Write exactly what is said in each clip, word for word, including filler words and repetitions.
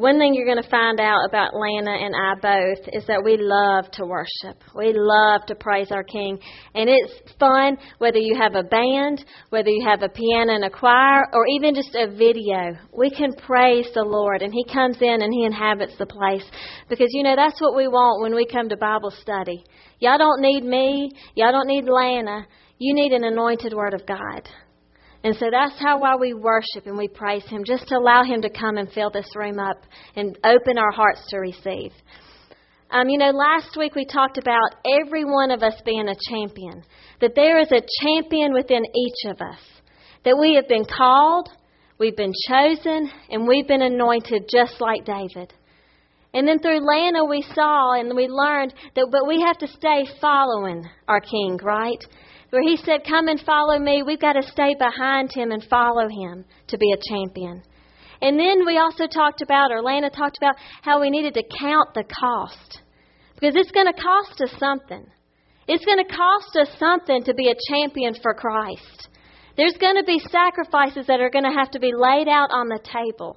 One thing you're going to find out about Lana and I both is that we love to worship. We love to praise our King. And it's fun whether you have a band, whether you have a piano and a choir, or even just a video. We can praise the Lord, and He comes in and He inhabits the place. Because, you know, that's what we want when we come to Bible study. Y'all don't need me. Y'all don't need Lana. You need an anointed word of God. And so that's how why we worship and we praise Him, just to allow Him to come and fill this room up and open our hearts to receive. Um, you know, last week we talked about every one of us being a champion, that there is a champion within each of us, that we have been called, we've been chosen, and we've been anointed just like David. And then through Lana we saw and we learned that but we have to stay following our King, right? Where He said, come and follow me, we've got to stay behind Him and follow Him to be a champion. And then we also talked about, or Lana talked about, how we needed to count the cost. Because it's going to cost us something. It's going to cost us something to be a champion for Christ. There's going to be sacrifices that are going to have to be laid out on the table.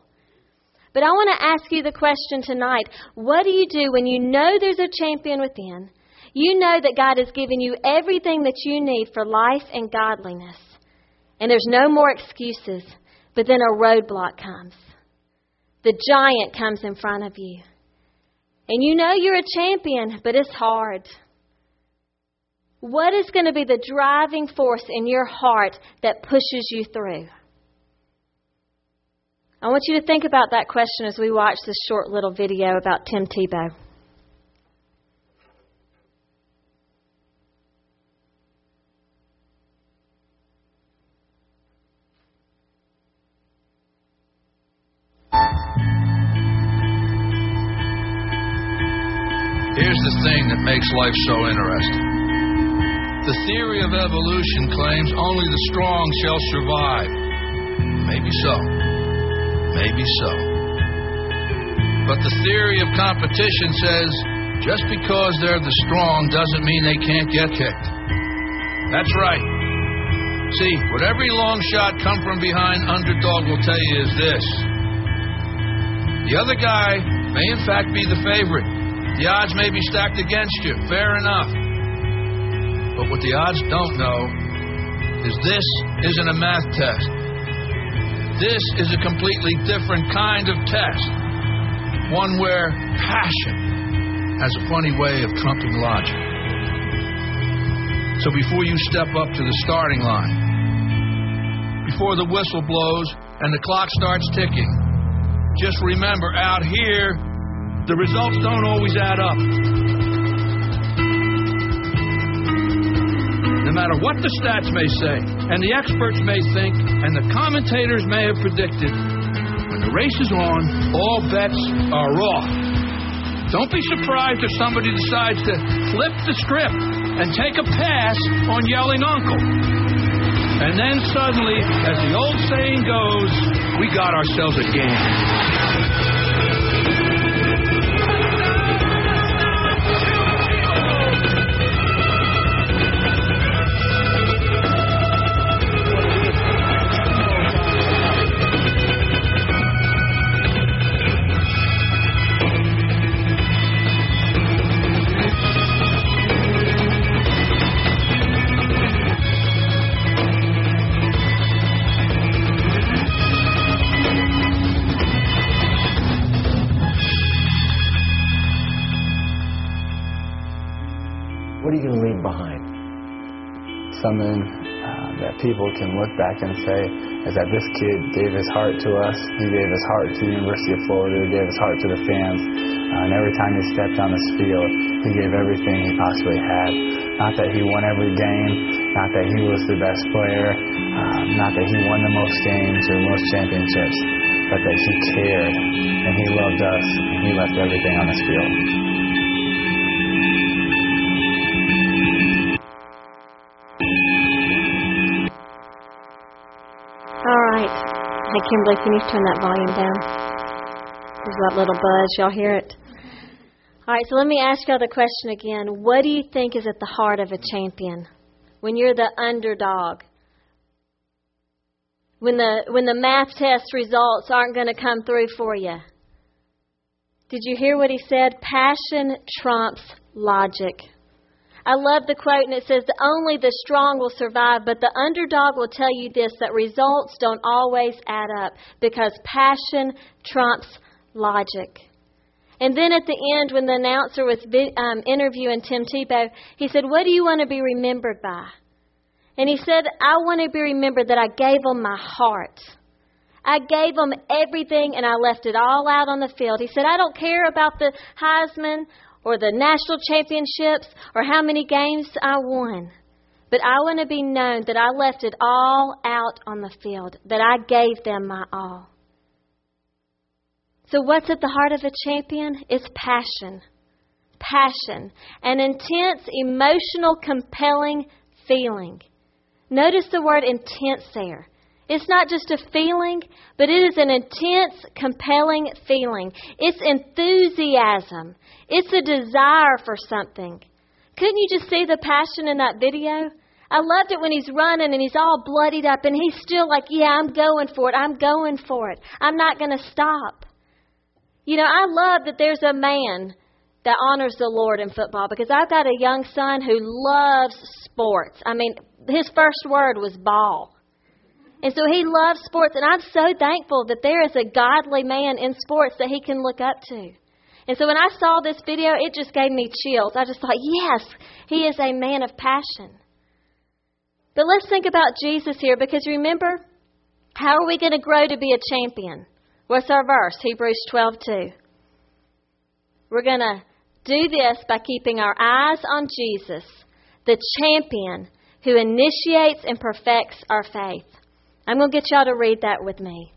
But I want to ask you the question tonight. What do you do when you know there's a champion within? You know that God has given you everything that you need for life and godliness. And there's no more excuses. But then a roadblock comes. The giant comes in front of you. And you know you're a champion, but it's hard. What is going to be the driving force in your heart that pushes you through? I want you to think about that question as we watch this short little video about Tim Tebow. Here's the thing that makes life so interesting. The theory of evolution claims only the strong shall survive. Maybe so. Maybe so. But the theory of competition says just because they're the strong doesn't mean they can't get kicked. That's right. See, what every long shot come from behind underdog will tell you is this. The other guy may in fact be the favorite. The odds may be stacked against you, fair enough. But what the odds don't know is this isn't a math test. This is a completely different kind of test. One where passion has a funny way of trumping logic. So before you step up to the starting line, before the whistle blows and the clock starts ticking, just remember out here, the results don't always add up. No matter what the stats may say, and the experts may think, and the commentators may have predicted, when the race is on, all bets are off. Don't be surprised if somebody decides to flip the script and take a pass on Yelling Uncle. And then suddenly, as the old saying goes, we got ourselves a game. Something uh, that people can look back and say is that this kid gave his heart to us. He gave his heart to the University of Florida. He gave his heart to the fans. Uh, and every time he stepped on this field, he gave everything he possibly had. Not that he won every game. Not that he was the best player. Uh, not that he won the most games or most championships. But that he cared and he loved us and he left everything on this field. Hey, Kimberly, can you turn that volume down? There's that little buzz. Y'all hear it? All right, so let me ask y'all the question again. What do you think is at the heart of a champion? When you're the underdog? When the when the math test results aren't going to come through for you? Did you hear what he said? Passion trumps logic. I love the quote, and it says, only the strong will survive, but the underdog will tell you this, that results don't always add up because passion trumps logic. And then at the end, when the announcer was um, interviewing Tim Tebow, he said, what do you want to be remembered by? And he said, I want to be remembered that I gave them my heart. I gave them everything, and I left it all out on the field. He said, I don't care about the Heisman or the national championships or how many games I won. But I want to be known that I left it all out on the field, that I gave them my all. So what's at the heart of a champion? It's passion. Passion. An intense, emotional, compelling feeling. Notice the word intense there. It's not just a feeling, but it is an intense, compelling feeling. It's enthusiasm. It's a desire for something. Couldn't you just see the passion in that video? I loved it when he's running and he's all bloodied up and he's still like, yeah, I'm going for it. I'm going for it. I'm not going to stop. You know, I love that there's a man that honors the Lord in football because I've got a young son who loves sports. I mean, his first word was ball. And so he loves sports, and I'm so thankful that there is a godly man in sports that he can look up to. And so when I saw this video, it just gave me chills. I just thought, yes, he is a man of passion. But let's think about Jesus here, because remember, how are we going to grow to be a champion? What's our verse? Hebrews twelve two. We're going to do this by keeping our eyes on Jesus, the champion who initiates and perfects our faith. I'm going to get y'all to read that with me.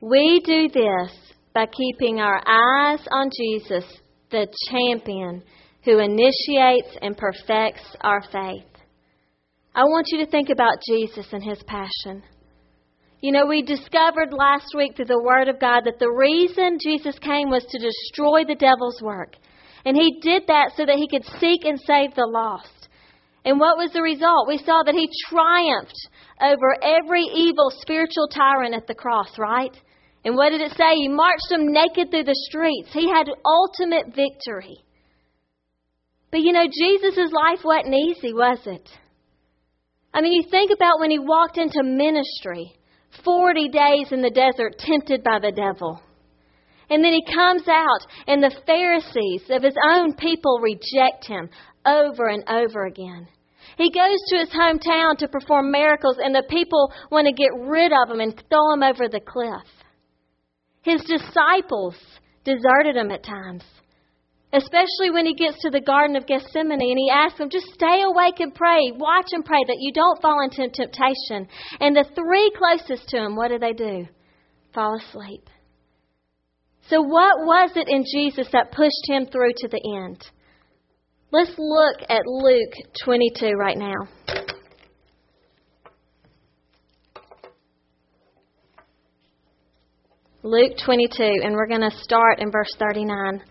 We do this by keeping our eyes on Jesus, the champion who initiates and perfects our faith. I want you to think about Jesus and his passion. You know, we discovered last week through the Word of God that the reason Jesus came was to destroy the devil's work. And he did that so that he could seek and save the lost. And what was the result? We saw that he triumphed over every evil spiritual tyrant at the cross, right? And what did it say? He marched them naked through the streets. He had ultimate victory. But you know, Jesus' life wasn't easy, was it? I mean, you think about when he walked into ministry, forty days in the desert, tempted by the devil. And then he comes out and the Pharisees of his own people reject him over and over again. He goes to his hometown to perform miracles, and the people want to get rid of him and throw him over the cliff. His disciples deserted him at times, especially when he gets to the Garden of Gethsemane and he asks them, just stay awake and pray, watch and pray that you don't fall into temptation. And the three closest to him, what do they do? Fall asleep. So what was it in Jesus that pushed him through to the end? Let's look at Luke twenty-two right now. Luke twenty-two, and we're going to start in verse thirty-nine.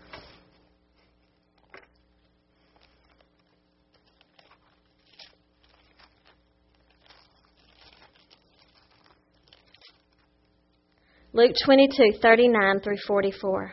Luke twenty-two, thirty-nine through forty-four.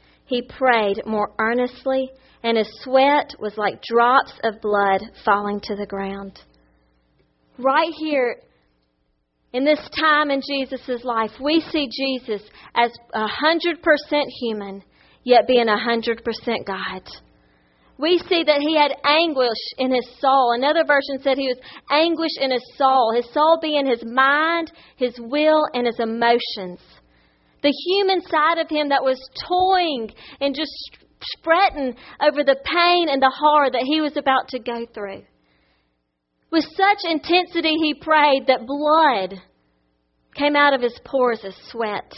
he prayed more earnestly, and his sweat was like drops of blood falling to the ground. Right here, in this time in Jesus' life, we see Jesus as one hundred percent human, yet being one hundred percent God. We see that he had anguish in his soul. Another version said he was anguish in his soul, his soul being his mind, his will, and his emotions. The human side of him that was toying and just fretting over the pain and the horror that he was about to go through. With such intensity, he prayed that blood came out of his pores as sweat.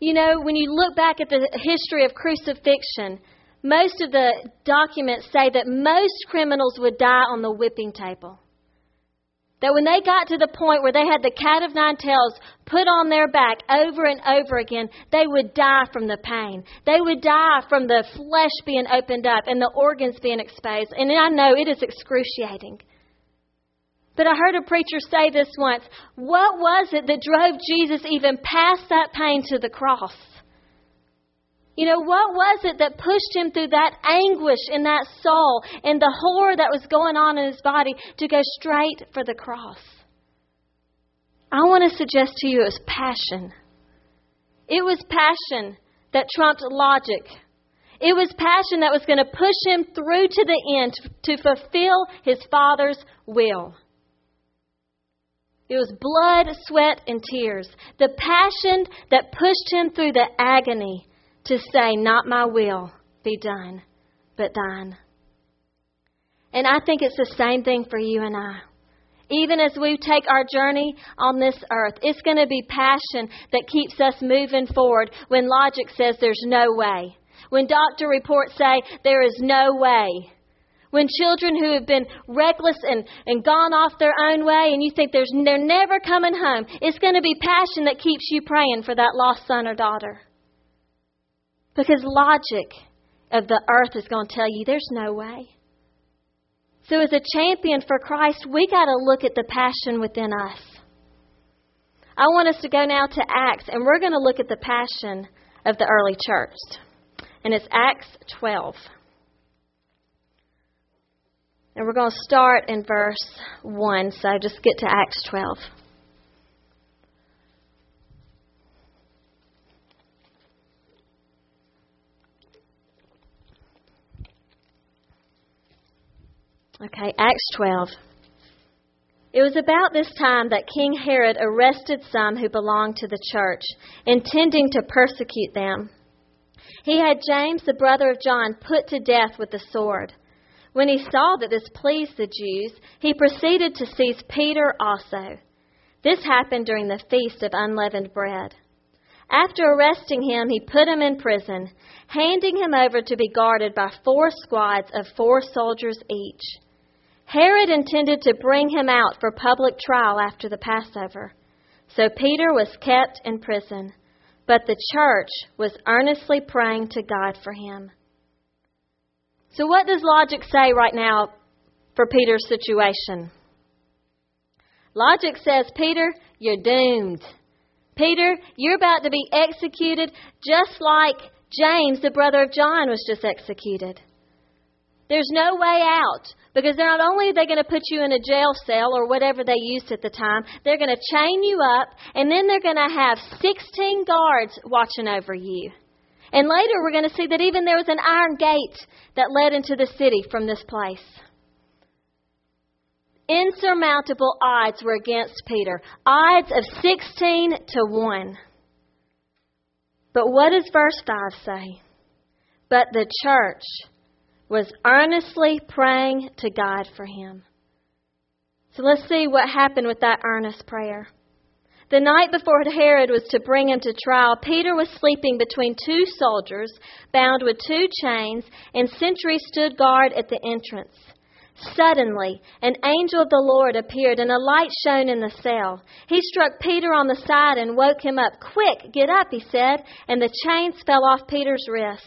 You know, when you look back at the history of crucifixion, most of the documents say that most criminals would die on the whipping table. That when they got to the point where they had the cat of nine tails put on their back over and over again, they would die from the pain. They would die from the flesh being opened up and the organs being exposed. And I know it is excruciating. But I heard a preacher say this once. What was it that drove Jesus even past that pain to the cross? You know, what was it that pushed him through that anguish in that soul and the horror that was going on in his body to go straight for the cross? I want to suggest to you it was passion. It was passion that trumped logic. It was passion that was going to push him through to the end to fulfill his Father's will. It was blood, sweat, and tears. The passion that pushed him through the agony to say, not my will be done, but thine. And I think it's the same thing for you and I. Even as we take our journey on this earth, it's going to be passion that keeps us moving forward when logic says there's no way. When doctor reports say there is no way. When children who have been reckless and, and gone off their own way and you think there's, they're never coming home, it's going to be passion that keeps you praying for that lost son or daughter. Because logic of the earth is going to tell you there's no way. So as a champion for Christ, we got to look at the passion within us. I want us to go now to Acts, and we're going to look at the passion of the early church. And it's Acts twelve. And we're going to start in verse one, so just get to Acts twelve. Okay, Acts twelve. It was about this time that King Herod arrested some who belonged to the church, intending to persecute them. He had James, the brother of John, put to death with the sword. When he saw that this pleased the Jews, he proceeded to seize Peter also. This happened during the Feast of Unleavened Bread. After arresting him, he put him in prison, handing him over to be guarded by four squads of four soldiers each. Herod intended to bring him out for public trial after the Passover. So Peter was kept in prison, but the church was earnestly praying to God for him. So what does logic say right now for Peter's situation? Logic says, Peter, you're doomed. Peter, you're about to be executed just like James, the brother of John, was just executed. There's no way out, because not only are they going to put you in a jail cell or whatever they used at the time, they're going to chain you up, and then they're going to have sixteen guards watching over you. And later we're going to see that even there was an iron gate that led into the city from this place. Insurmountable odds were against Peter. Odds of sixteen to one. But what does verse five say? But the church was earnestly praying to God for him. So let's see what happened with that earnest prayer. The night before Herod was to bring him to trial, Peter was sleeping between two soldiers, bound with two chains, and sentries stood guard at the entrance. Suddenly, an angel of the Lord appeared, and a light shone in the cell. He struck Peter on the side and woke him up. Quick, get up, he said, and the chains fell off Peter's wrists.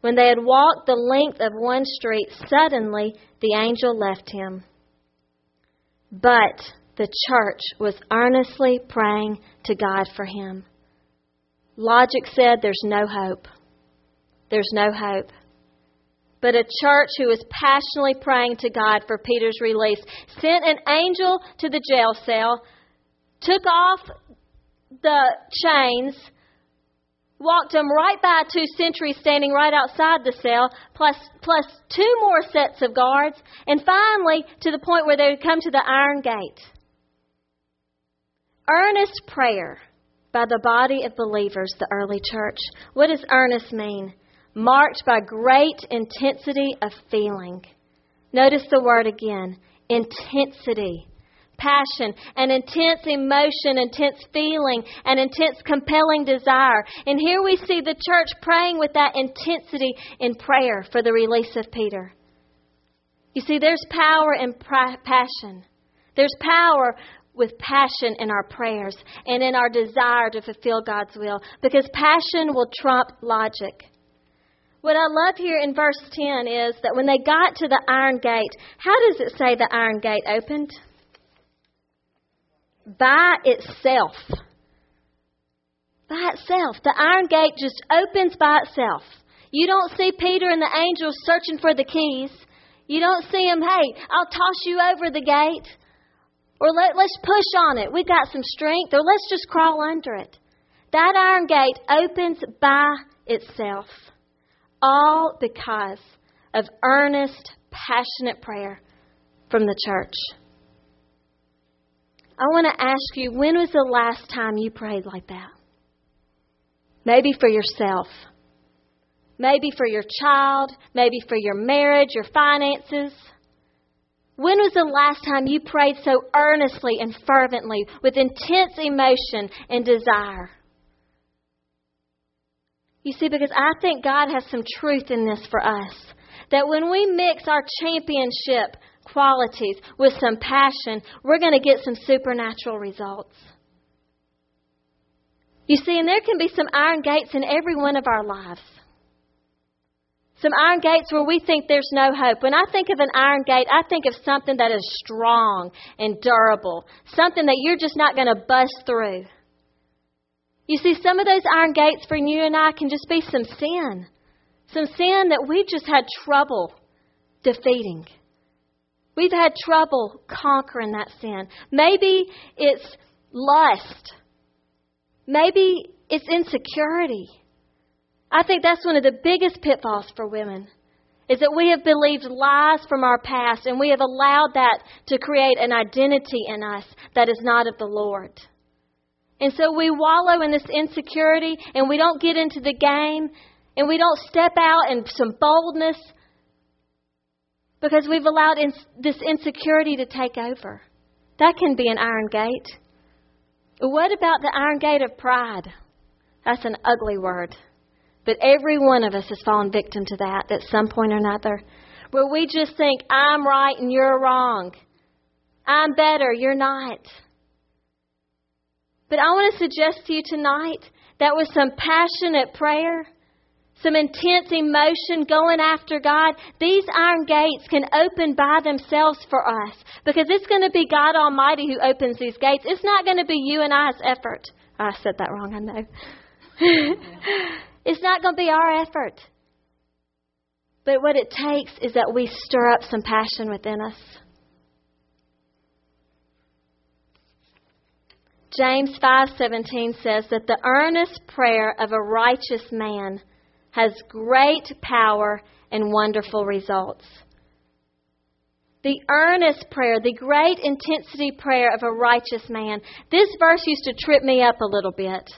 When they had walked the length of one street, suddenly the angel left him. But the church was earnestly praying to God for him. Logic said there's no hope. There's no hope. But a church who was passionately praying to God for Peter's release sent an angel to the jail cell, took off the chains, walked him right by two sentries standing right outside the cell, plus plus two more sets of guards, and finally to the point where they would come to the iron gate. Earnest prayer by the body of believers, the early church. What does earnest mean? Marked by great intensity of feeling. Notice the word again, intensity. Passion, an intense emotion, intense feeling, an intense compelling desire. And here we see the church praying with that intensity in prayer for the release of Peter. You see, there's power in pri- passion. There's power with passion in our prayers and in our desire to fulfill God's will, because passion will trump logic. What I love here in verse ten is that when they got to the iron gate, how does it say the iron gate opened? By itself. By itself. The iron gate just opens by itself. You don't see Peter and the angels searching for the keys. You don't see them, hey, I'll toss you over the gate. Or let, let's push on it. We've got some strength. Or let's just crawl under it. That iron gate opens by itself. All because of earnest, passionate prayer from the church. I want to ask you, when was the last time you prayed like that? Maybe for yourself. Maybe for your child. Maybe for your marriage, your finances. When was the last time you prayed so earnestly and fervently with intense emotion and desire? You see, because I think God has some truth in this for us. That when we mix our championship qualities with some passion, we're going to get some supernatural results. You see, and there can be some iron gates in every one of our lives. Some iron gates where we think there's no hope. When I think of an iron gate, I think of something that is strong and durable, something that you're just not going to bust through. You see, some of those iron gates for you and I can just be some sin, some sin that we've just had trouble defeating. We've had trouble conquering that sin. Maybe it's lust. Maybe it's insecurity. I think that's one of the biggest pitfalls for women, is that we have believed lies from our past and we have allowed that to create an identity in us that is not of the Lord. And so we wallow in this insecurity and we don't get into the game and we don't step out in some boldness, because we've allowed in, this insecurity to take over. That can be an iron gate. What about the iron gate of pride? That's an ugly word. But every one of us has fallen victim to that at some point or another. Where we just think, I'm right and you're wrong. I'm better, you're not. But I want to suggest to you tonight that with some passionate prayer, some intense emotion going after God, these iron gates can open by themselves for us, because it's going to be God Almighty who opens these gates. It's not going to be you and I's effort. I said that wrong, I know. It's not going to be our effort. But what it takes is that we stir up some passion within us. James five seventeen says that the earnest prayer of a righteous man has great power and wonderful results. The earnest prayer, the great intensity prayer of a righteous man. This verse used to trip me up a little bit,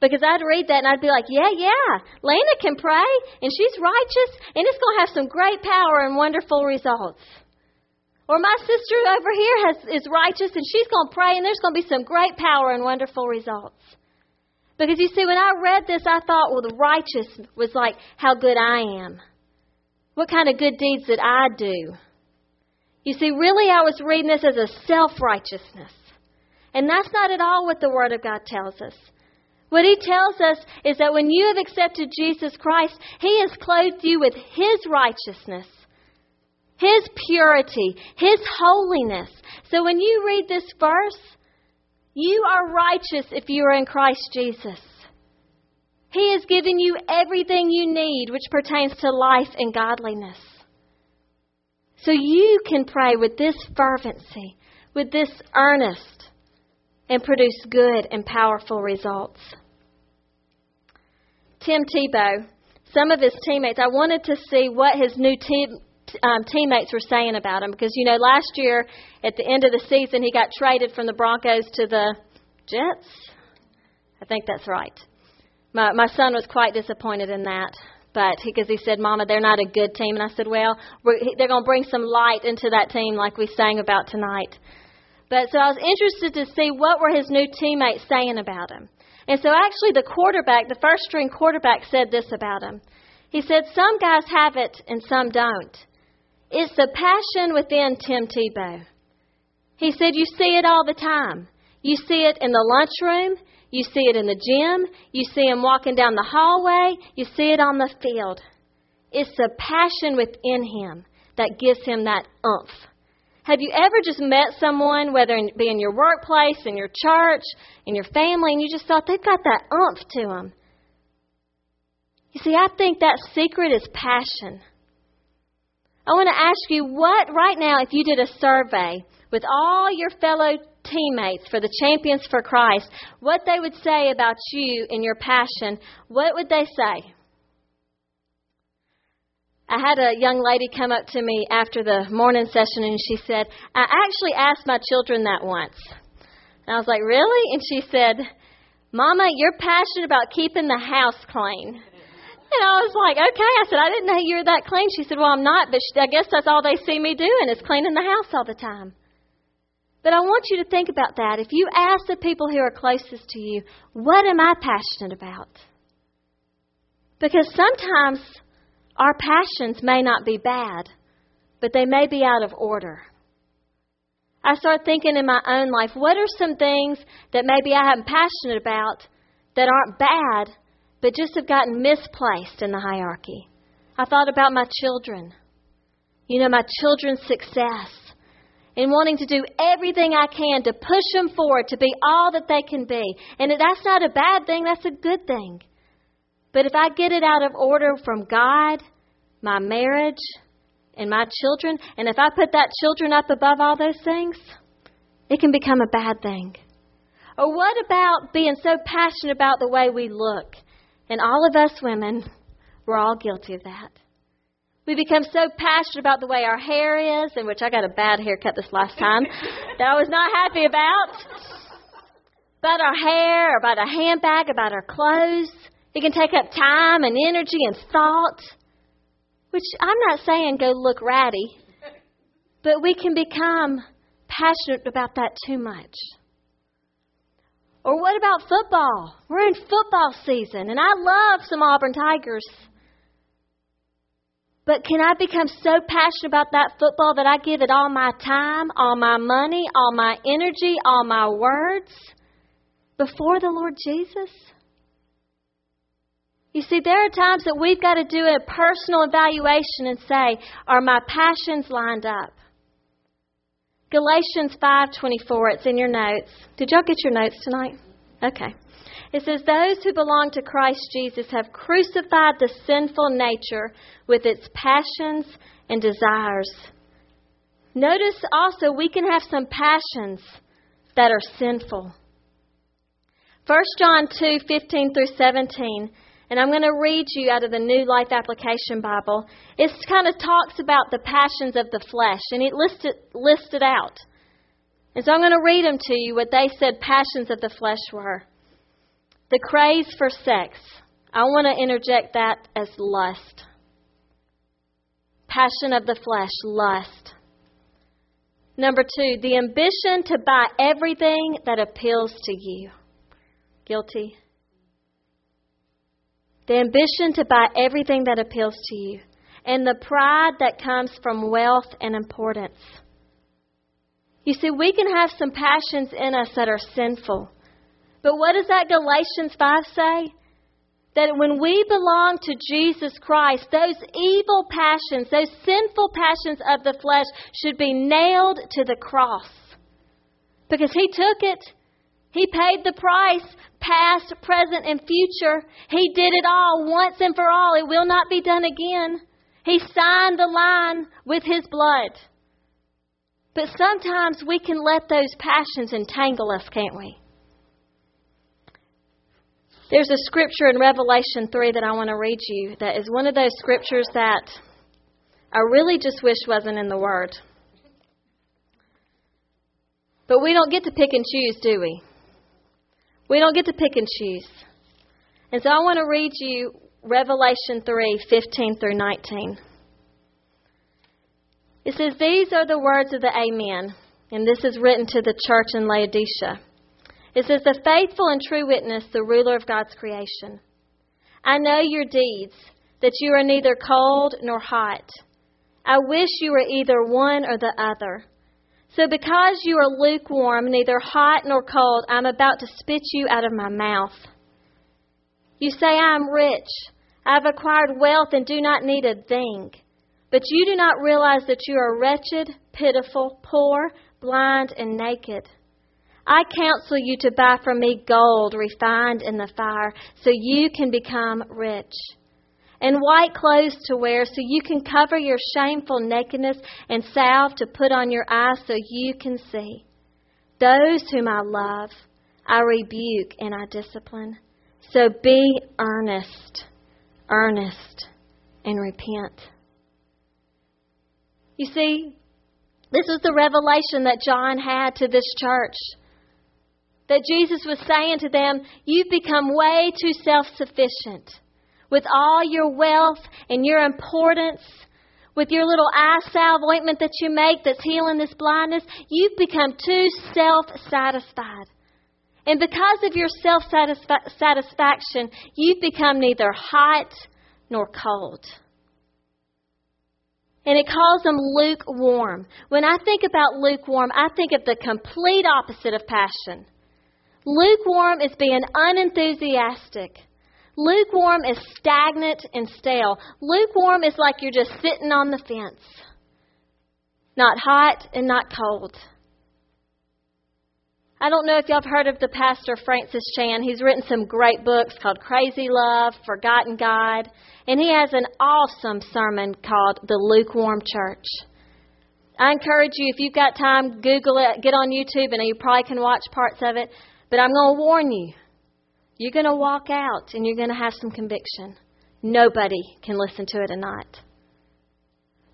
because I'd read that and I'd be like, yeah, yeah, Lana can pray and she's righteous and it's going to have some great power and wonderful results. Or my sister over here has, is righteous and she's going to pray and there's going to be some great power and wonderful results. Because you see, when I read this, I thought, well, the righteous was like how good I am. What kind of good deeds did I do? You see, really, I was reading this as a self-righteousness. And that's not at all what the Word of God tells us. What He tells us is that when you have accepted Jesus Christ, He has clothed you with His righteousness, His purity, His holiness. So when you read this verse, you are righteous if you are in Christ Jesus. He has given you everything you need which pertains to life and godliness. So you can pray with this fervency, with this earnest, and produce good and powerful results. Tim Tebow, some of his teammates, I wanted to see what his new team, um, teammates were saying about him. Because, you know, last year at the end of the season, he got traded from the Broncos to the Jets. I think that's right. My, my son was quite disappointed in that. But because he said, Mama, they're not a good team. And I said, well, we're, they're going to bring some light into that team like we sang about tonight. But so I was interested to see what were his new teammates saying about him. And so actually the quarterback, the first string quarterback, said this about him. He said, some guys have it and some don't. It's the passion within Tim Tebow. He said, you see it all the time. You see it in the lunchroom. You see it in the gym. You see him walking down the hallway. You see it on the field. It's the passion within him that gives him that oomph. Have you ever just met someone, whether it be in your workplace, in your church, in your family, and you just thought they've got that oomph to them? You see, I think that secret is passion. I want to ask you what, right now, if you did a survey with all your fellow teammates for the Champions for Christ, what they would say about you and your passion, what would they say? I had a young lady come up to me after the morning session, and she said, I actually asked my children that once. And I was like, really? And she said, Mama, you're passionate about keeping the house clean. And I was like, okay. I said, I didn't know you were that clean. She said, well, I'm not, but she, I guess that's all they see me doing is cleaning the house all the time. But I want you to think about that. If you ask the people who are closest to you, what am I passionate about? Because sometimes our passions may not be bad, but they may be out of order. I start thinking in my own life, what are some things that maybe I am passionate about that aren't bad, but just have gotten misplaced in the hierarchy? I thought about my children. You know, my children's success and wanting to do everything I can to push them forward to be all that they can be. And that's not a bad thing. That's a good thing. But if I get it out of order from God, my marriage, and my children, and if I put that children up above all those things, it can become a bad thing. Or what about being so passionate about the way we look? And all of us women, we're all guilty of that. We become so passionate about the way our hair is, in which I got a bad haircut this last time that I was not happy about. About our hair, about our handbag, about our clothes. It can take up time and energy and thought, which I'm not saying go look ratty, but we can become passionate about that too much. Or what about football? We're in football season, and I love some Auburn Tigers. But can I become so passionate about that football that I give it all my time, all my money, all my energy, all my words before the Lord Jesus? You see, there are times that we've got to do a personal evaluation and say, are my passions lined up? Galatians five twenty-four, it's in your notes. Did y'all get your notes tonight? Okay. It says, those who belong to Christ Jesus have crucified the sinful nature with its passions and desires. Notice also we can have some passions that are sinful. First John two fifteen through seventeen. And I'm going to read you out of the New Life Application Bible. It kind of talks about the passions of the flesh, and it lists it, lists it out. And so I'm going to read them to you, what they said passions of the flesh were. The craze for sex. I want to interject that as lust. Passion of the flesh, lust. Number two, the ambition to buy everything that appeals to you. Guilty. The ambition to buy everything that appeals to you, and the pride that comes from wealth and importance. You see, we can have some passions in us that are sinful. But what does that Galatians five say? That when we belong to Jesus Christ, those evil passions, those sinful passions of the flesh should be nailed to the cross. Because He took it. He paid the price, past, present, and future. He did it all once and for all. It will not be done again. He signed the line with His blood. But sometimes we can let those passions entangle us, can't we? There's a scripture in Revelation three that I want to read you that is one of those scriptures that I really just wish wasn't in the Word. But we don't get to pick and choose, do we? We don't get to pick and choose. And so I want to read you Revelation three, fifteen through nineteen. It says, "These are the words of the Amen," and this is written to the church in Laodicea. It says, "The faithful and true witness, the ruler of God's creation. I know your deeds, that you are neither cold nor hot. I wish you were either one or the other. So because you are lukewarm, neither hot nor cold, I'm about to spit you out of my mouth. You say, I am rich. I have acquired wealth and do not need a thing. But you do not realize that you are wretched, pitiful, poor, blind, and naked. I counsel you to buy from me gold refined in the fire so you can become rich, and white clothes to wear so you can cover your shameful nakedness, and salve to put on your eyes so you can see. Those whom I love, I rebuke and I discipline. So be earnest, earnest, and repent." You see, this was the revelation that John had to this church, that Jesus was saying to them, you've become way too self-sufficient with all your wealth and your importance, with your little eye salve ointment that you make that's healing this blindness. You've become too self-satisfied. And because of your self-satisfaction, you've become neither hot nor cold. And it calls them lukewarm. When I think about lukewarm, I think of the complete opposite of passion. Lukewarm is being unenthusiastic. Lukewarm is stagnant and stale. Lukewarm is like you're just sitting on the fence. Not hot and not cold. I don't know if y'all have heard of the pastor Francis Chan. He's written some great books called Crazy Love, Forgotten God. And he has an awesome sermon called The Lukewarm Church. I encourage you, if you've got time, Google it, get on YouTube, and you probably can watch parts of it. But I'm going to warn you, you're going to walk out and you're going to have some conviction. Nobody can listen to it or not.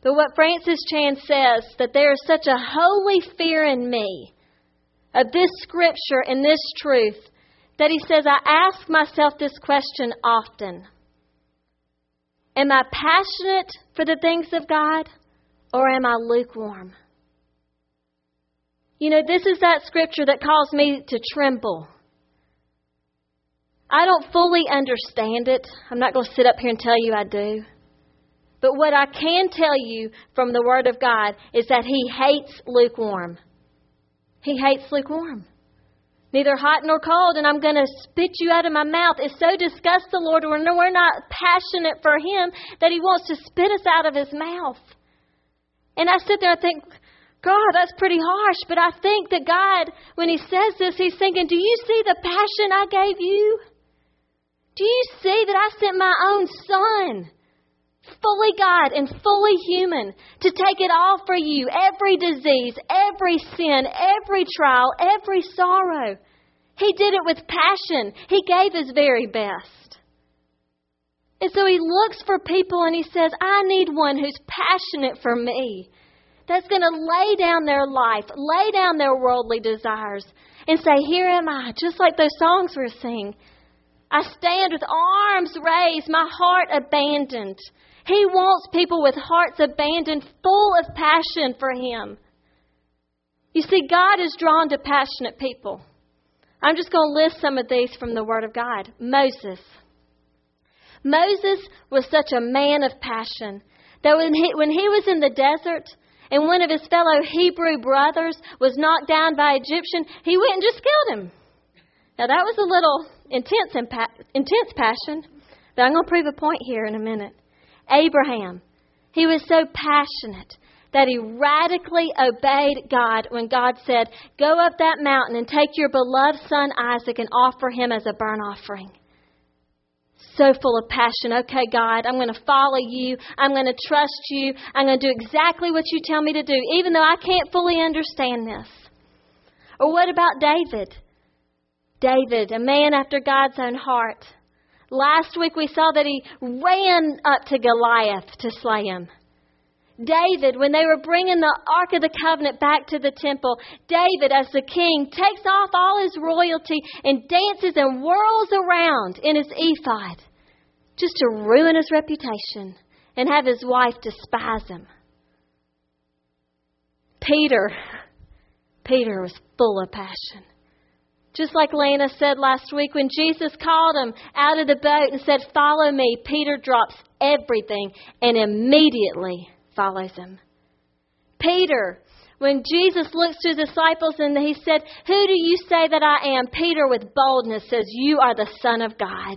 But what Francis Chan says, that there is such a holy fear in me of this scripture and this truth, that he says, I ask myself this question often. Am I passionate for the things of God, or am I lukewarm? You know, this is that scripture that calls me to tremble. I don't fully understand it. I'm not going to sit up here and tell you I do. But what I can tell you from the Word of God is that He hates lukewarm. He hates lukewarm. Neither hot nor cold, and I'm going to spit you out of my mouth. It so disgusts the Lord, we're not passionate for Him, that He wants to spit us out of His mouth. And I sit there and think, God, that's pretty harsh. But I think that God, when He says this, He's thinking, do you see the passion I gave you? Do you see that I sent my own Son, fully God and fully human, to take it all for you? Every disease, every sin, every trial, every sorrow. He did it with passion. He gave His very best. And so He looks for people and He says, I need one who's passionate for me, that's going to lay down their life, lay down their worldly desires, and say, here am I, just like those songs we're singing. I stand with arms raised, my heart abandoned. He wants people with hearts abandoned, full of passion for Him. You see, God is drawn to passionate people. I'm just going to list some of these from the Word of God. Moses. Moses was such a man of passion that when he, when he was in the desert, and one of his fellow Hebrew brothers was knocked down by an Egyptian, he went and just killed him. Now, that was a little intense impa- intense passion, but I'm going to prove a point here in a minute. Abraham, he was so passionate that he radically obeyed God when God said, go up that mountain and take your beloved son Isaac and offer him as a burnt offering. So full of passion. Okay, God, I'm going to follow you. I'm going to trust you. I'm going to do exactly what you tell me to do, even though I can't fully understand this. Or what about David? David, a man after God's own heart. Last week we saw that he ran up to Goliath to slay him. David, when they were bringing the Ark of the Covenant back to the temple, David, as the king, takes off all his royalty and dances and whirls around in his ephod just to ruin his reputation and have his wife despise him. Peter, Peter was full of passion. Just like Lana said last week, when Jesus called him out of the boat and said, "Follow me," Peter drops everything and immediately follows him. Peter, when Jesus looks to the disciples and he said, "Who do you say that I am?" Peter, with boldness, says, "You are the Son of God."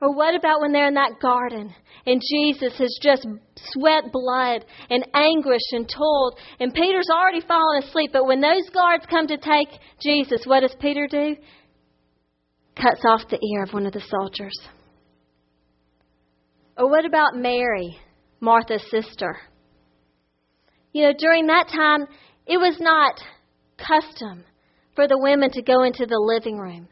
Or what about when they're in that garden and Jesus has just sweat blood and anguish and toiled, and Peter's already fallen asleep, but when those guards come to take Jesus, what does Peter do? Cuts off the ear of one of the soldiers. Or what about Mary, Martha's sister? You know, during that time, it was not custom for the women to go into the living room.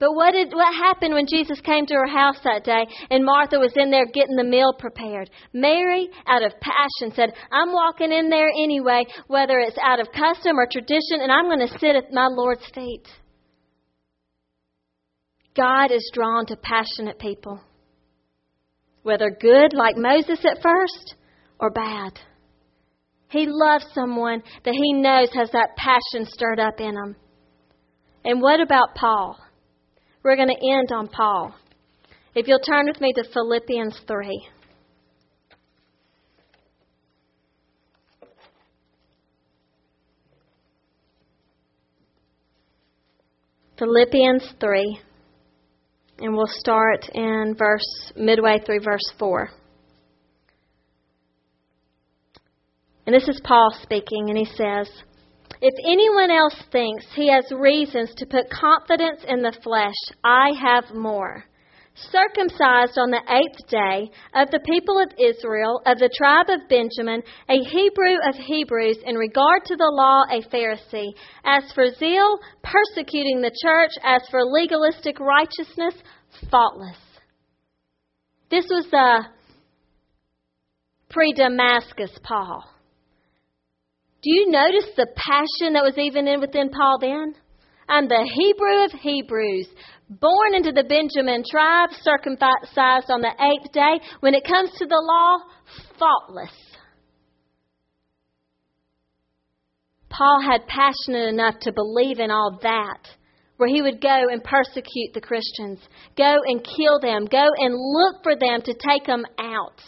But what did what happened when Jesus came to her house that day and Martha was in there getting the meal prepared? Mary, out of passion, said, "I'm walking in there anyway, whether it's out of custom or tradition, and I'm going to sit at my Lord's feet." God is drawn to passionate people, whether good, like Moses at first, or bad. He loves someone that he knows has that passion stirred up in him. And what about Paul? We're going to end on Paul. If you'll turn with me to Philippians three. Philippians three. And we'll start in verse, midway through verse four. And this is Paul speaking, and he says, "If anyone else thinks he has reasons to put confidence in the flesh, I have more. Circumcised on the eighth day, of the people of Israel, of the tribe of Benjamin, a Hebrew of Hebrews, in regard to the law, a Pharisee. As for zeal, persecuting the church. As for legalistic righteousness, faultless." This was the pre-Damascus Paul. Do you notice the passion that was even in within Paul then? "I'm the Hebrew of Hebrews, born into the Benjamin tribe, circumcised on the eighth day. When it comes to the law, faultless." Paul had passion enough to believe in all that, where he would go and persecute the Christians, go and kill them, go and look for them to take them out.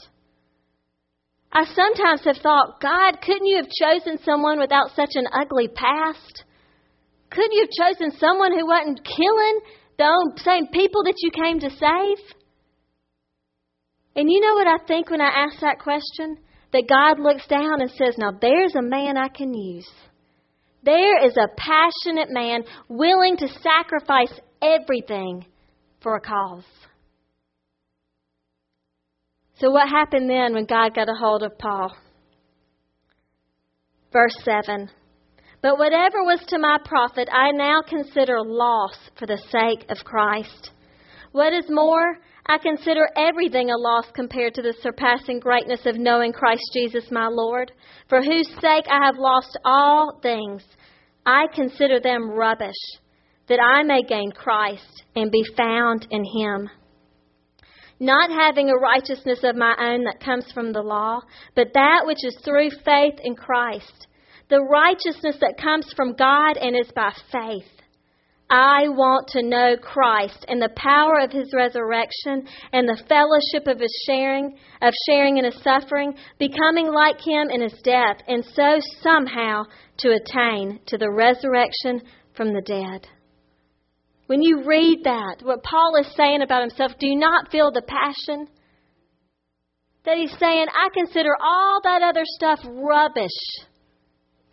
I sometimes have thought, God, couldn't you have chosen someone without such an ugly past? Couldn't you have chosen someone who wasn't killing the same people that you came to save? And you know what I think when I ask that question? That God looks down and says, "Now there's a man I can use. There is a passionate man willing to sacrifice everything for a cause." So what happened then when God got a hold of Paul? Verse seven. "But whatever was to my profit, I now consider loss for the sake of Christ. What is more, I consider everything a loss compared to the surpassing greatness of knowing Christ Jesus my Lord, for whose sake I have lost all things. I consider them rubbish, that I may gain Christ and be found in him. Not having a righteousness of my own that comes from the law, but that which is through faith in Christ, the righteousness that comes from God and is by faith. I want to know Christ and the power of his resurrection and the fellowship of his sharing, of sharing in his suffering, becoming like him in his death, and so somehow to attain to the resurrection from the dead." When you read that, what Paul is saying about himself, do you not feel the passion? That he's saying, I consider all that other stuff rubbish,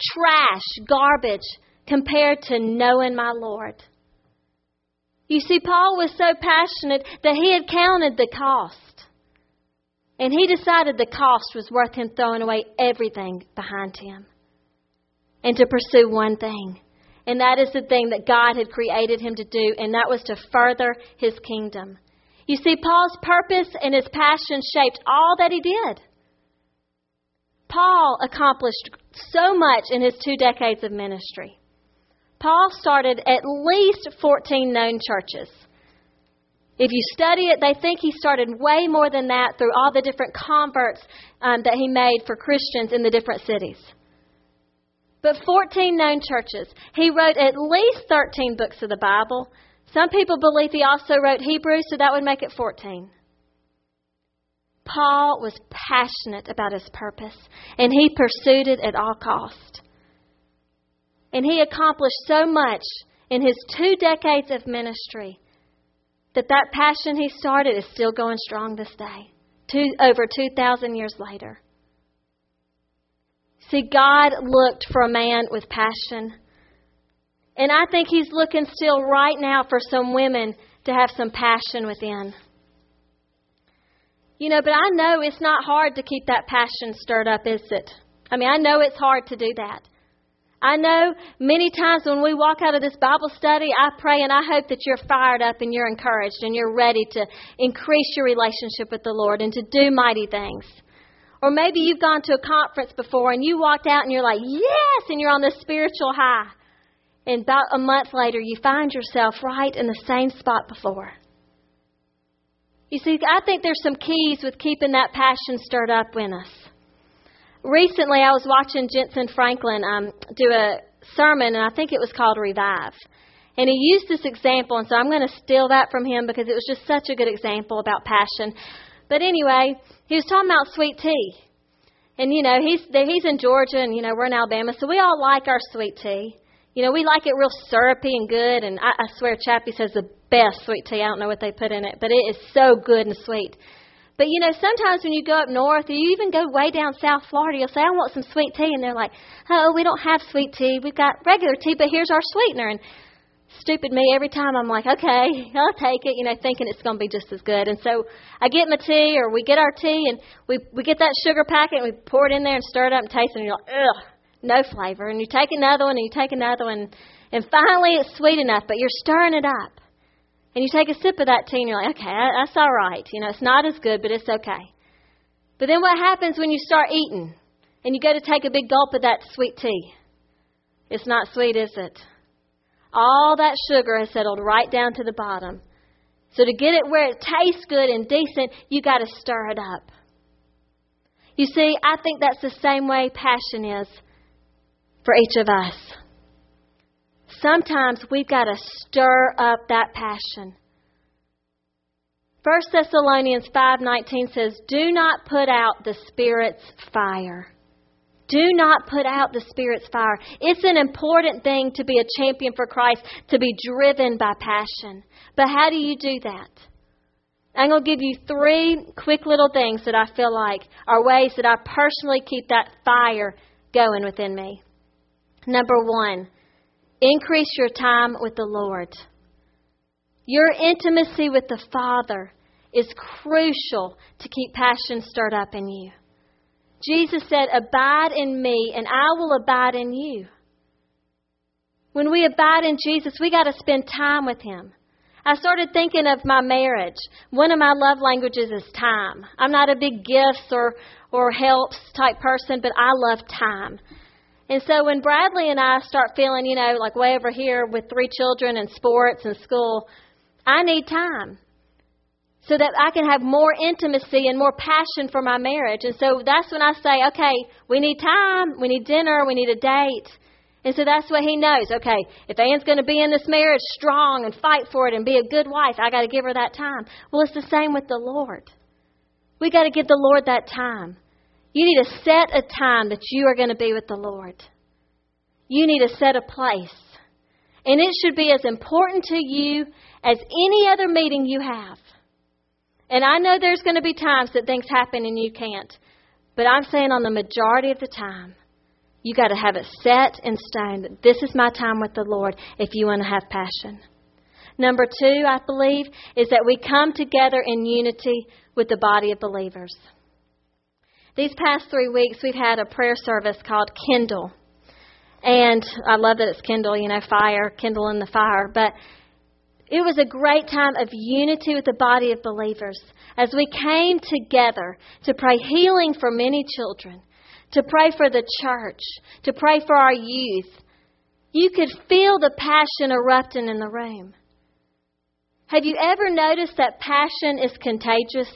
trash, garbage, compared to knowing my Lord. You see, Paul was so passionate that he had counted the cost. And he decided the cost was worth him throwing away everything behind him. And to pursue one thing. And that is the thing that God had created him to do, and that was to further his kingdom. You see, Paul's purpose and his passion shaped all that he did. Paul accomplished so much in his two decades of ministry. Paul started at least fourteen known churches. If you study it, they think he started way more than that through all the different converts um, that he made for Christians in the different cities. But fourteen known churches. He wrote at least thirteen books of the Bible. Some people believe he also wrote Hebrews, so that would make it fourteen. Paul was passionate about his purpose, and he pursued it at all cost. And he accomplished so much in his two decades of ministry that that passion he started is still going strong this day, two, over two thousand years later. See, God looked for a man with passion. And I think he's looking still right now for some women to have some passion within. You know, but I know it's not hard to keep that passion stirred up, is it? I mean, I know it's hard to do that. I know many times when we walk out of this Bible study, I pray and I hope that you're fired up and you're encouraged and you're ready to increase your relationship with the Lord and to do mighty things. Or maybe you've gone to a conference before and you walked out and you're like, yes, and you're on this spiritual high. And about a month later, you find yourself right in the same spot before. You see, I think there's some keys with keeping that passion stirred up in us. Recently, I was watching Jensen Franklin um, do a sermon, and I think it was called Revive. And he used this example, and so I'm going to steal that from him because it was just such a good example about passion. But anyway, he was talking about sweet tea. And, you know, he's he's in Georgia, and, you know, we're in Alabama, so we all like our sweet tea. You know, we like it real syrupy and good, and I, I swear Chappie says the best sweet tea. I don't know what they put in it, but it is so good and sweet. But, you know, sometimes when you go up north or you even go way down South Florida, you'll say, I want some sweet tea. And they're like, oh, we don't have sweet tea. We've got regular tea, but here's our sweetener. And stupid me, every time I'm like, okay, I'll take it, you know, thinking it's going to be just as good. And so I get my tea or we get our tea and we, we get that sugar packet and we pour it in there and stir it up and taste it. And you're like, ugh. No flavor. And you take another one and you take another one. And finally it's sweet enough, but you're stirring it up. And you take a sip of that tea and you're like, okay, that's all right. You know, it's not as good, but it's okay. But then what happens when you start eating and you go to take a big gulp of that sweet tea? It's not sweet, is it? All that sugar has settled right down to the bottom. So to get it where it tastes good and decent, you got to stir it up. You see, I think that's the same way passion is. For each of us. Sometimes we've got to stir up that passion. First Thessalonians five nineteen says, do not put out the Spirit's fire. Do not put out the Spirit's fire. It's an important thing to be a champion for Christ, to be driven by passion. But how do you do that? I'm going to give you three quick little things that I feel like are ways that I personally keep that fire going within me. Number one, increase your time with the Lord. Your intimacy with the Father is crucial to keep passion stirred up in you. Jesus said, abide in me and I will abide in you. When we abide in Jesus, we got to spend time with him. I started thinking of my marriage. One of my love languages is time. I'm not a big gifts or, or helps type person, but I love time. And so when Bradley and I start feeling, you know, like way over here with three children and sports and school, I need time so that I can have more intimacy and more passion for my marriage. And so that's when I say, okay, we need time, we need dinner, we need a date. And so that's what he knows. Okay, if Anne's going to be in this marriage strong and fight for it and be a good wife, I got to give her that time. Well, it's the same with the Lord. We got to give the Lord that time. You need to set a time that you are going to be with the Lord. You need to set a place. And it should be as important to you as any other meeting you have. And I know there's going to be times that things happen and you can't. But I'm saying on the majority of the time, you got to have it set in stone that this is my time with the Lord if you want to have passion. Number two, I believe, is that we come together in unity with the body of believers. These past three weeks, we've had a prayer service called Kindle. And I love that it's Kindle, you know, fire, kindling the fire. But it was a great time of unity with the body of believers as we came together to pray healing for many children, to pray for the church, to pray for our youth. You could feel the passion erupting in the room. Have you ever noticed that passion is contagious?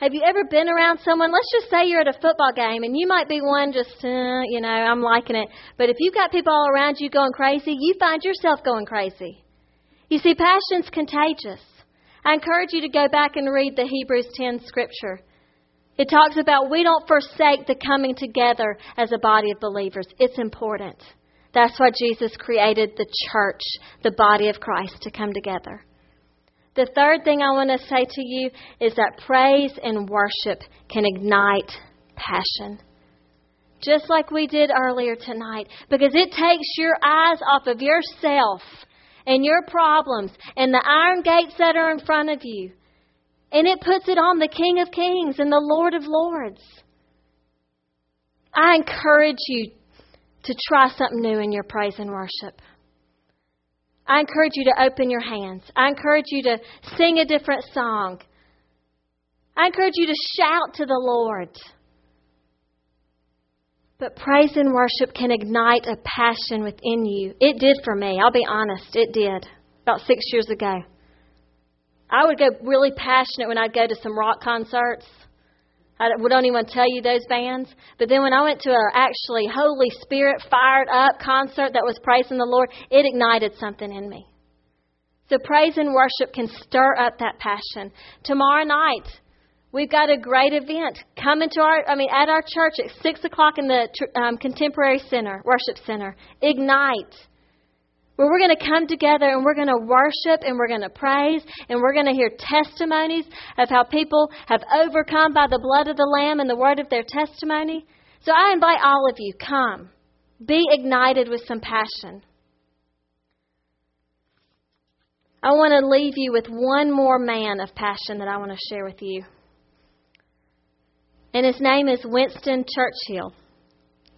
Have you ever been around someone? Let's just say you're at a football game, and you might be one just, uh, you know, I'm liking it. But if you've got people all around you going crazy, you find yourself going crazy. You see, passion's contagious. I encourage you to go back and read the Hebrews ten scripture. It talks about we don't forsake the coming together as a body of believers. It's important. That's why Jesus created the church, the body of Christ, to come together. The third thing I want to say to you is that praise and worship can ignite passion. Just like we did earlier tonight. Because it takes your eyes off of yourself and your problems and the iron gates that are in front of you. And it puts it on the King of Kings and the Lord of Lords. I encourage you to try something new in your praise and worship. I encourage you to open your hands. I encourage you to sing a different song. I encourage you to shout to the Lord. But praise and worship can ignite a passion within you. It did for me. I'll be honest. It did. About six years ago. I would go really passionate when I'd go to some rock concerts. I don't even want to tell you those bands. But then when I went to an actually Holy Spirit fired up concert that was praising the Lord, it ignited something in me. So praise and worship can stir up that passion. Tomorrow night, we've got a great event coming to our, I mean, at our church at six o'clock in the um, Contemporary Center, Worship Center, Ignite, where we're going to come together and we're going to worship and we're going to praise and we're going to hear testimonies of how people have overcome by the blood of the Lamb and the word of their testimony. So I invite all of you, come. Be ignited with some passion. I want to leave you with one more man of passion that I want to share with you. And his name is Winston Churchill.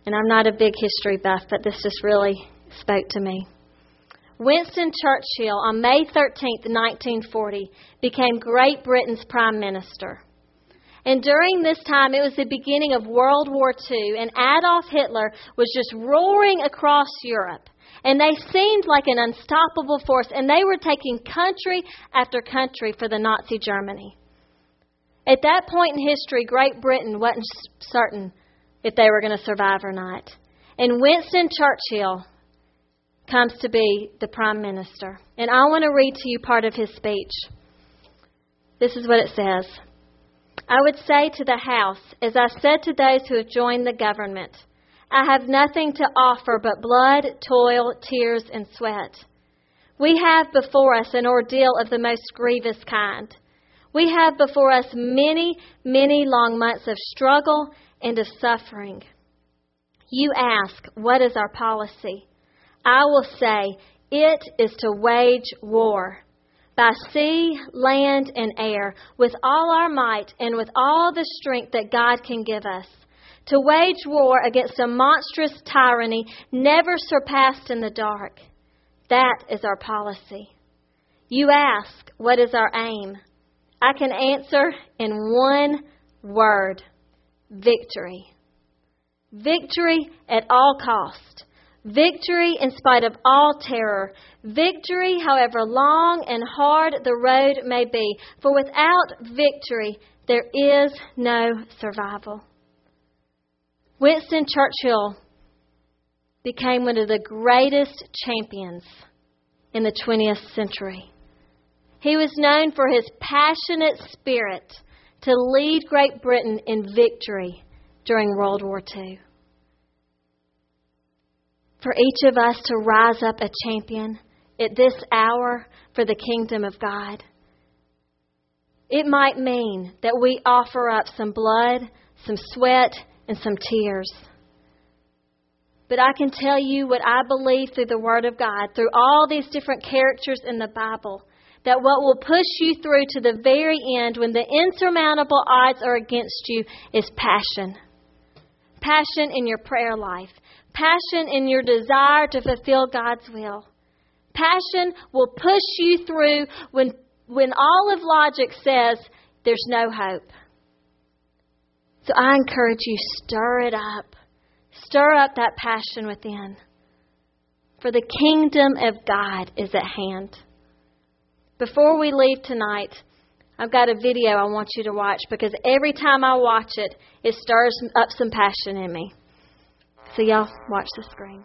And I'm not a big history buff, but this just really spoke to me. Winston Churchill, on May thirteenth, nineteen forty, became Great Britain's Prime Minister. And during this time, it was the beginning of World War Two, and Adolf Hitler was just roaring across Europe. And they seemed like an unstoppable force, and they were taking country after country for the Nazi Germany. At that point in history, Great Britain wasn't certain if they were going to survive or not. And Winston Churchill comes to be the Prime Minister. And I want to read to you part of his speech. This is what it says. I would say to the House, as I said to those who have joined the government, I have nothing to offer but blood, toil, tears, and sweat. We have before us an ordeal of the most grievous kind. We have before us many, many long months of struggle and of suffering. You ask, what is our policy? I will say, it is to wage war by sea, land, and air, with all our might and with all the strength that God can give us, to wage war against a monstrous tyranny never surpassed in the dark. That is our policy. You ask, what is our aim? I can answer in one word, victory. Victory at all cost. Victory in spite of all terror. Victory, however long and hard the road may be. For without victory, there is no survival. Winston Churchill became one of the greatest champions in the twentieth century. He was known for his passionate spirit to lead Great Britain in victory during World War Two. For each of us to rise up a champion at this hour for the kingdom of God. It might mean that we offer up some blood, some sweat, and some tears. But I can tell you what I believe through the Word of God, through all these different characters in the Bible, that what will push you through to the very end when the insurmountable odds are against you is passion. passion in your prayer life, passion in your desire to fulfill God's will. Passion will push you through when when all of logic says there's no hope. So I encourage you, stir it up. Stir up that passion within. For the kingdom of God is at hand. Before we leave tonight, I've got a video I want you to watch, because every time I watch it, it stirs up some passion in me. So y'all watch the screen.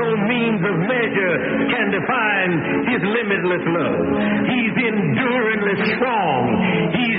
No means of measure can define his limitless love. He's enduring. Strong. He's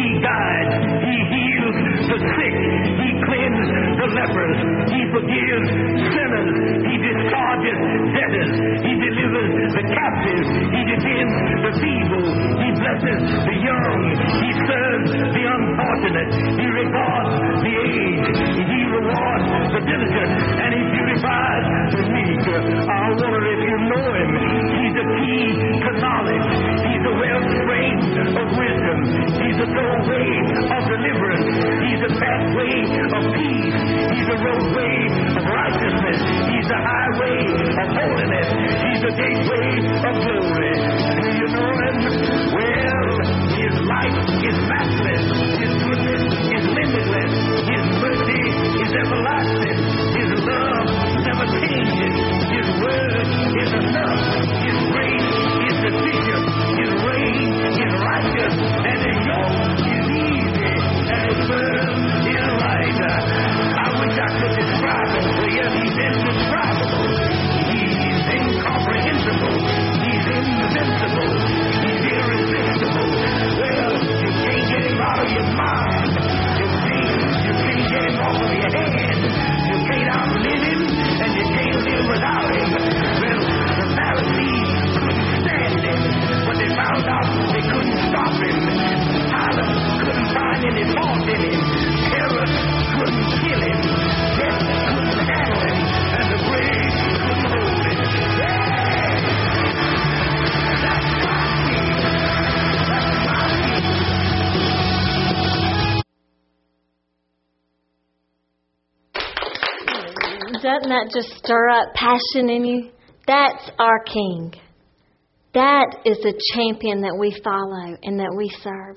he guides. He heals the sick. He cleanses the lepers. He forgives sinners. He discharges debtors. He delivers the captives. He defends the feeble. He blesses the young. He serves the unfortunate. He regards the aged. He rewards the diligent. And he purifies the meek. I wonder if you know him. He's the key to knowledge. He's the wellspring of wisdom. He's the doorway of deliverance. He's the pathway of peace. He's the roadway of righteousness. He's the highway of holiness. He's the gateway of glory. Do you know him? Well, his life is matchless. His goodness is limitless. His mercy is everlasting. His love never changes. His word is enough. His grace is sufficient. His reign is righteous. And his yoke is easy. And his burden is light. I wish I could describe him to you. He's indescribable. He's incomprehensible. He's invincible. He's irresistible. Well, you can't get him out of your mind. You can't, you can't get him off of your hand. You can't outlive him, and you can't live without him. Well, the Pharisees couldn't stand him, but they found out they couldn't stop him. Pilate couldn't find any fault in him. Herod couldn't kill him. Death couldn't handle him, and the grave couldn't hold him. Yeah! That's my king. That's my king. Doesn't that just stir up passion in you? That's our king. That is the champion that we follow and that we serve.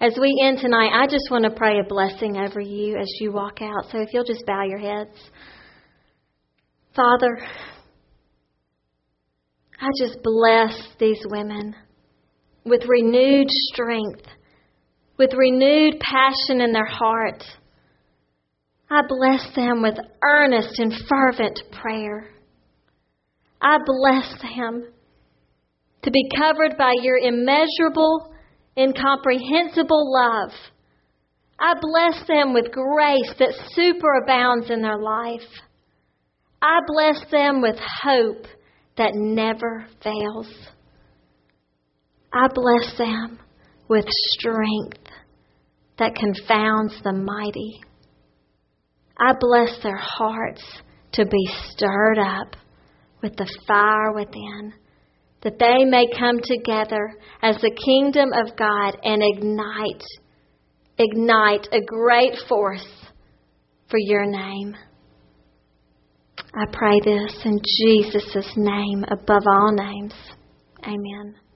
As we end tonight, I just want to pray a blessing over you as you walk out. So if you'll just bow your heads. Father, I just bless these women with renewed strength, with renewed passion in their heart. I bless them with earnest and fervent prayer. I bless them to be covered by your immeasurable, incomprehensible love. I bless them with grace that superabounds in their life. I bless them with hope that never fails. I bless them with strength that confounds the mighty. I bless their hearts to be stirred up with the fire within, that they may come together as the kingdom of God and ignite, ignite a great force for your name. I pray this in Jesus' name above all names. Amen.